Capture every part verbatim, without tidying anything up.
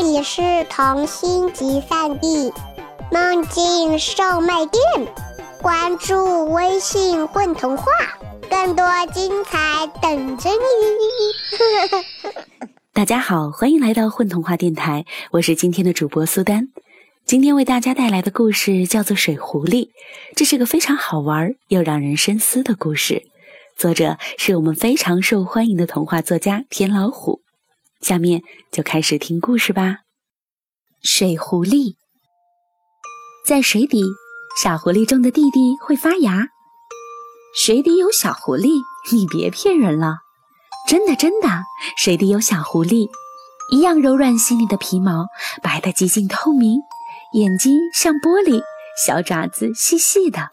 这里是童心集散地梦境售卖店，关注微信混童话，更多精彩等着你。大家好，欢迎来到混童话电台，我是今天的主播苏丹。今天为大家带来的故事叫做水狐狸，这是个非常好玩又让人深思的故事，作者是我们非常受欢迎的童话作家田老虎。下面就开始听故事吧。水狐狸。在水底，小狐狸中的弟弟会发芽。水底有小狐狸，你别骗人了，真的真的，水底有小狐狸，一样柔软细腻的皮毛，白得极尽透明，眼睛像玻璃，小爪子细细的，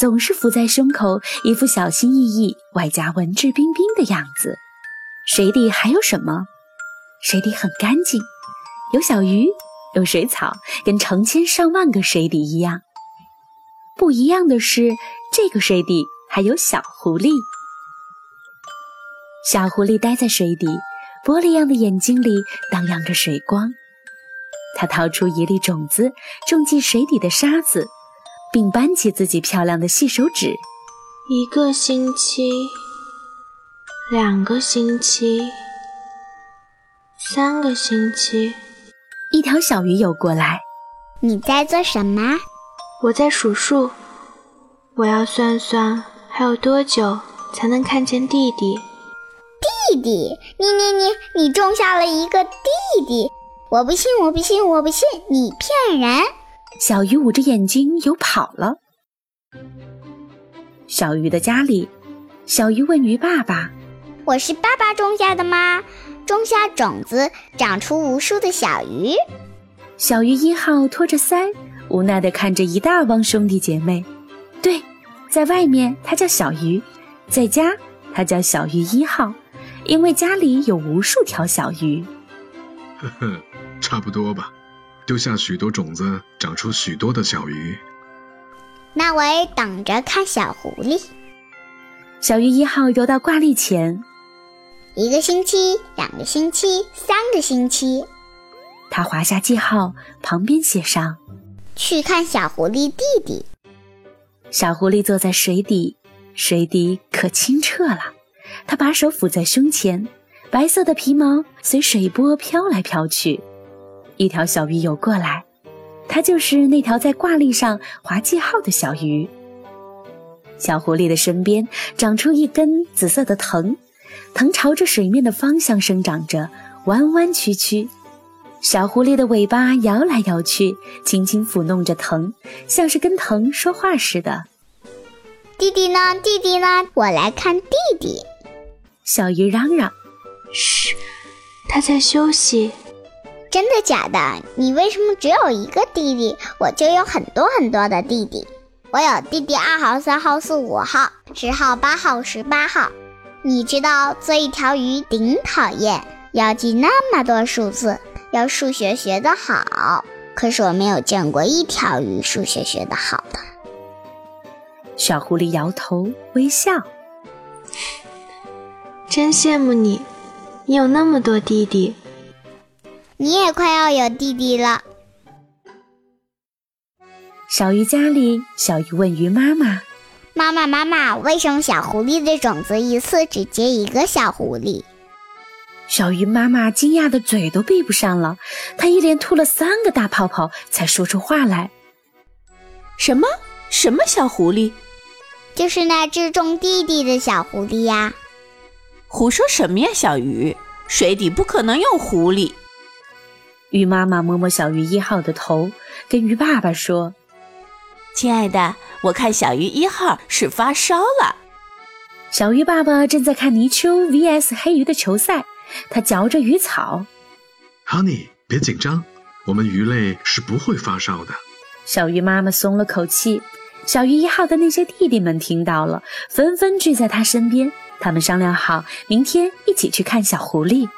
总是伏在胸口，一副小心翼翼外加文质彬彬的样子。水底还有什么？水底很干净，有小鱼，有水草，跟成千上万个水底一样。不一样的是，这个水底还有小狐狸。小狐狸待在水底，玻璃样的眼睛里荡漾着水光。它掏出一粒种子，种进水底的沙子，并扳起自己漂亮的细手指。一个星期，两个星期，三个星期。一条小鱼游过来。你在做什么？我在数数，我要算算还有多久才能看见弟弟。弟弟？你你你你种下了一个弟弟？我不信我不信我不信，你骗人。小鱼捂着眼睛游跑了。小鱼的家里，小鱼问鱼爸爸，我是爸爸种下的吗？种下种子，长出无数的小鱼。小鱼一号拖着腮，无奈地看着一大帮兄弟姐妹。对，在外面他叫小鱼，在家他叫小鱼一号，因为家里有无数条小鱼。呵呵，差不多吧，丢下许多种子，长出许多的小鱼。那我也等着看小狐狸。小鱼一号游到挂历前。一个星期，两个星期，三个星期。他划下记号，旁边写上去看小狐狸弟弟。小狐狸坐在水底，水底可清澈了，他把手抚在胸前，白色的皮毛随水波飘来飘去。一条小鱼游过来，它就是那条在挂历上划记号的小鱼。小狐狸的身边长出一根紫色的藤，藤朝着水面的方向生长着，弯弯曲曲。小狐狸的尾巴摇来摇去，轻轻抚弄着藤，像是跟藤说话似的。弟弟呢？弟弟呢？我来看弟弟。小鱼嚷嚷。嘘，他在休息。真的假的？你为什么只有一个弟弟？我就有很多很多的弟弟。我有弟弟二号、三号、四、五号、十号、八号、十八号。你知道做一条鱼顶讨厌，要记那么多数字，要数学学得好，可是我没有见过一条鱼数学学得好的。小狐狸摇头微笑，真羡慕你，你有那么多弟弟。你也快要有弟弟了。小鱼家里，小鱼问鱼妈妈，妈妈妈妈，为什么小狐狸的种子一次只结一个小狐狸？小鱼妈妈惊讶的嘴都闭不上了，她一连吐了三个大泡泡才说出话来。什么什么小狐狸？就是那只种弟弟的小狐狸呀。胡说什么呀小鱼，水底不可能有狐狸。鱼妈妈摸摸小鱼一号的头，跟鱼爸爸说，亲爱的，我看小鱼一号是发烧了。小鱼爸爸正在看泥鳅 vs 黑鱼的球赛，他嚼着鱼草。 Honey， 别紧张，我们鱼类是不会发烧的。小鱼妈妈松了口气。小鱼一号的那些弟弟们听到了，纷纷聚在他身边，他们商量好明天一起去看小狐狸。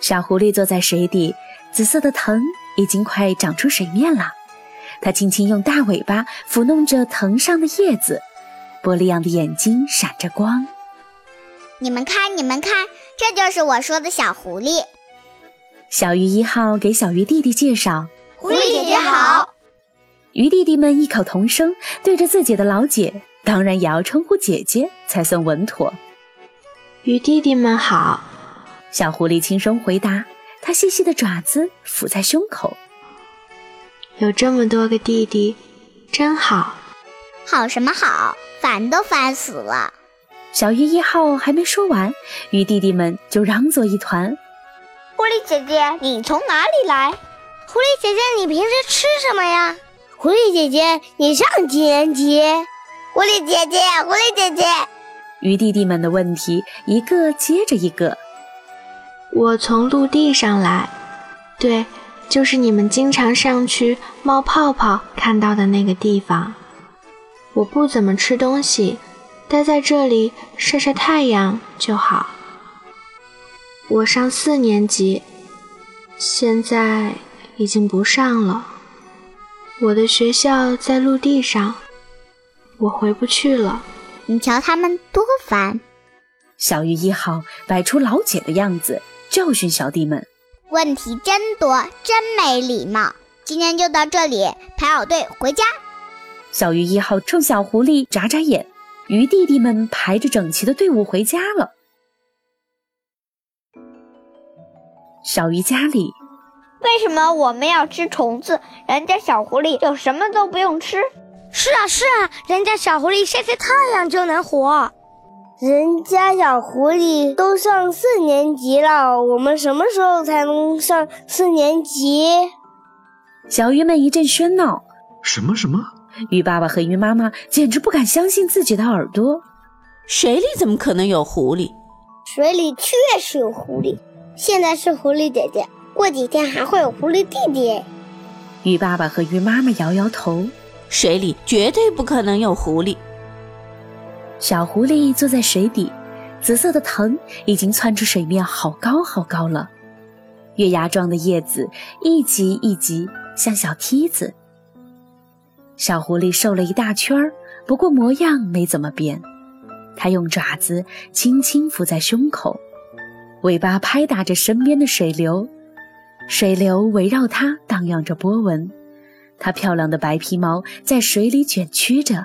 小狐狸坐在水底，紫色的藤已经快长出水面了，它轻轻用大尾巴抚弄着藤上的叶子，玻璃样的眼睛闪着光。你们看你们看，这就是我说的小狐狸。小鱼一号给小鱼弟弟介绍：“狐狸姐姐好。”鱼弟弟们异口同声，对着自己的老姐，当然也要称呼姐姐才算稳妥。鱼弟弟们好，小狐狸轻声回答，它细细的爪子抚在胸口。有这么多个弟弟，真好。好什么好，烦都烦死了。小鱼一号还没说完，鱼弟弟们就嚷作一团。狐狸姐姐，你从哪里来？狐狸姐姐，你平时吃什么呀？狐狸姐姐，你上几年级？狐狸姐姐，狐狸姐姐。鱼弟弟们的问题一个接着一个。我从陆地上来，对，就是你们经常上去冒泡泡看到的那个地方。我不怎么吃东西，待在这里晒晒太阳就好。我上四年级，现在已经不上了。我的学校在陆地上，我回不去了。你瞧他们多烦。小鱼一号摆出老姐的样子，教训小弟们。问题真多，真没礼貌。今天就到这里，排好队回家。小鱼一号冲小狐狸眨眨眼，鱼弟弟们排着整齐的队伍回家了。小鱼家里，为什么我们要吃虫子？人家小狐狸就什么都不用吃。是啊是啊，人家小狐狸晒晒太阳就能活。人家小狐狸都上四年级了，我们什么时候才能上四年级？小鱼们一阵喧闹。什么什么？鱼爸爸和鱼妈妈简直不敢相信自己的耳朵。水里怎么可能有狐狸？水里确实有狐狸，现在是狐狸姐姐，过几天还会有狐狸弟弟。鱼爸爸和鱼妈妈摇摇头。水里绝对不可能有狐狸。小狐狸坐在水底，紫色的藤已经窜出水面好高好高了，月牙状的叶子一级一级像小梯子。小狐狸瘦了一大圈，不过模样没怎么变。它用爪子轻轻抚在胸口，尾巴拍打着身边的水流，水流围绕它荡漾着波纹，它漂亮的白皮毛在水里卷曲着。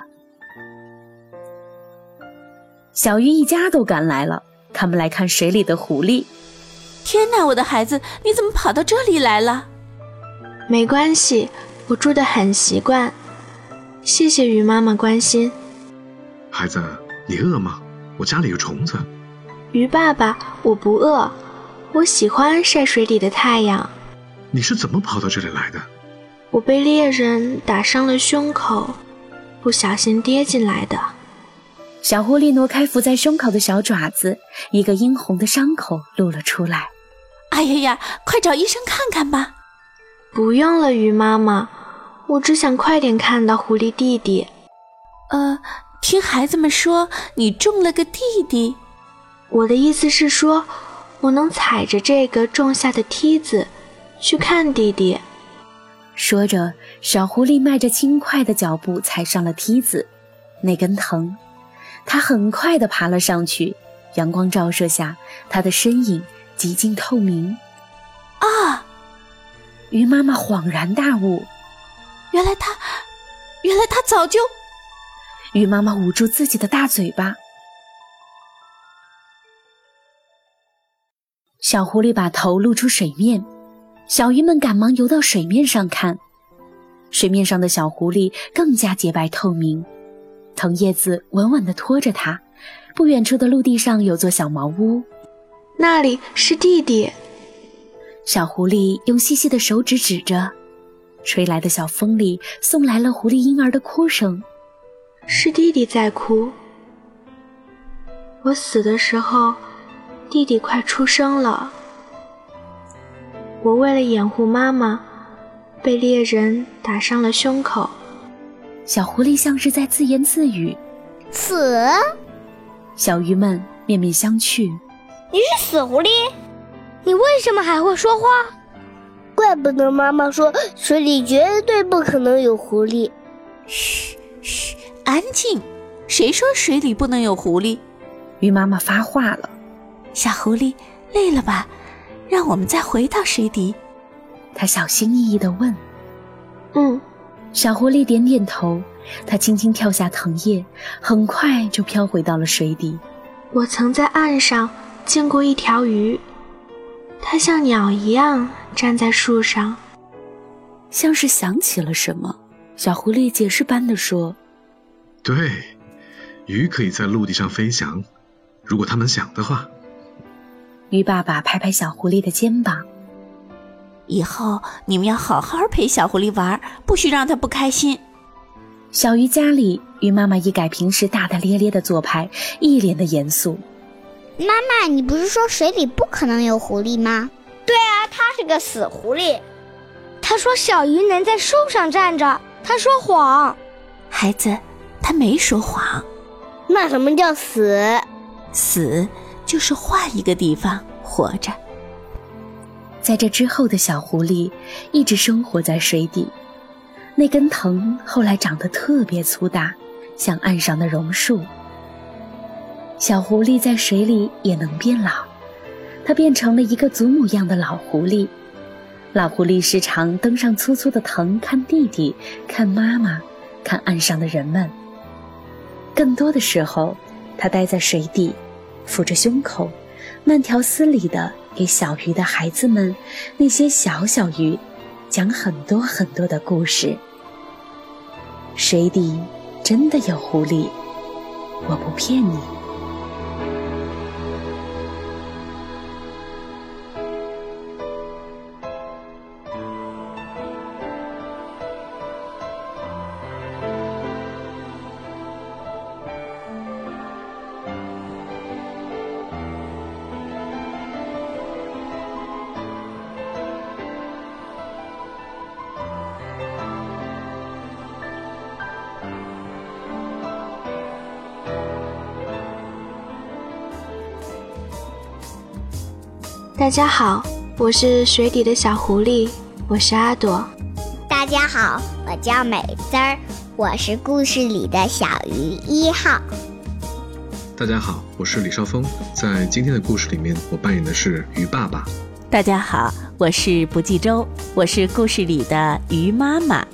小鱼一家都赶来了，他们来看水里的狐狸。天哪，我的孩子，你怎么跑到这里来了？没关系，我住得很习惯，谢谢鱼妈妈关心。孩子，你饿吗？我家里有虫子。鱼爸爸，我不饿，我喜欢晒水里的太阳。你是怎么跑到这里来的？我被猎人打伤了胸口，不小心跌进来的。小狐狸挪开浮在胸口的小爪子，一个殷红的伤口露了出来。哎呀呀，快找医生看看吧。不用了，鱼妈妈，我只想快点看到狐狸弟弟。呃，听孩子们说你中了个弟弟。我的意思是说，我能踩着这个种下的梯子去看弟弟。说着，小狐狸迈着轻快的脚步踩上了梯子那根藤。他很快地爬了上去，阳光照射下，他的身影极尽透明。啊！鱼妈妈恍然大悟，原来他，原来他早就……鱼妈妈捂住自己的大嘴巴。小狐狸把头露出水面，小鱼们赶忙游到水面上看，水面上的小狐狸更加洁白透明。藤叶子稳稳地拖着它，不远处的陆地上有座小茅屋，那里是弟弟。小狐狸用细细的手指指着，吹来的小风里送来了狐狸婴儿的哭声。是弟弟在哭。我死的时候，弟弟快出生了。我为了掩护妈妈，被猎人打伤了胸口。小狐狸像是在自言自语。死？小鱼们面面相觑。你是死狐狸？你为什么还会说话？怪不得妈妈说水里绝对不可能有狐狸。嘘嘘，安静，谁说水里不能有狐狸？鱼妈妈发话了。小狐狸累了吧？让我们再回到水底？他小心翼翼地问。嗯，小狐狸点点头，他轻轻跳下藤叶，很快就飘回到了水底。我曾在岸上见过一条鱼，它像鸟一样站在树上。像是想起了什么，小狐狸解释般地说，对，鱼可以在陆地上飞翔，如果它们想的话。鱼爸爸拍拍小狐狸的肩膀，以后你们要好好陪小狐狸玩，不许让它不开心。小鱼家里，鱼妈妈一改平时大大咧咧的做派，一脸的严肃。妈妈，你不是说水里不可能有狐狸吗？对啊，它是个死狐狸。他说小鱼能在树上站着，他说谎。孩子，他没说谎。那什么叫死？死就是换一个地方活着。在这之后的小狐狸一直生活在水底，那根藤后来长得特别粗大，像岸上的榕树。小狐狸在水里也能变老，它变成了一个祖母样的老狐狸。老狐狸时常登上粗粗的藤，看弟弟，看妈妈，看岸上的人们。更多的时候，它待在水底，抚着胸口，慢条斯理地给小鱼的孩子们，那些小小鱼，讲很多很多的故事。水底真的有狐狸，我不骗你。大家好，我是水底的小狐狸，我是阿朵。大家好，我叫美滋儿，我是故事里的小鱼一号。大家好，我是李少峰，在今天的故事里面，我扮演的是鱼爸爸。大家好，我是不计周，我是故事里的鱼妈妈。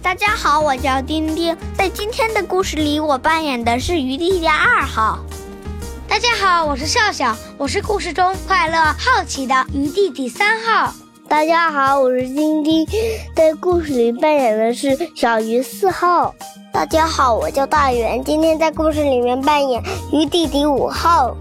大家好，我叫丁丁，在今天的故事里，我扮演的是鱼弟弟二号。大家好，我是笑笑，我是故事中快乐好奇的鱼弟弟三号。大家好，我是丁丁，在故事里扮演的是小鱼四号。大家好，我叫大圆，今天在故事里面扮演鱼弟弟五号。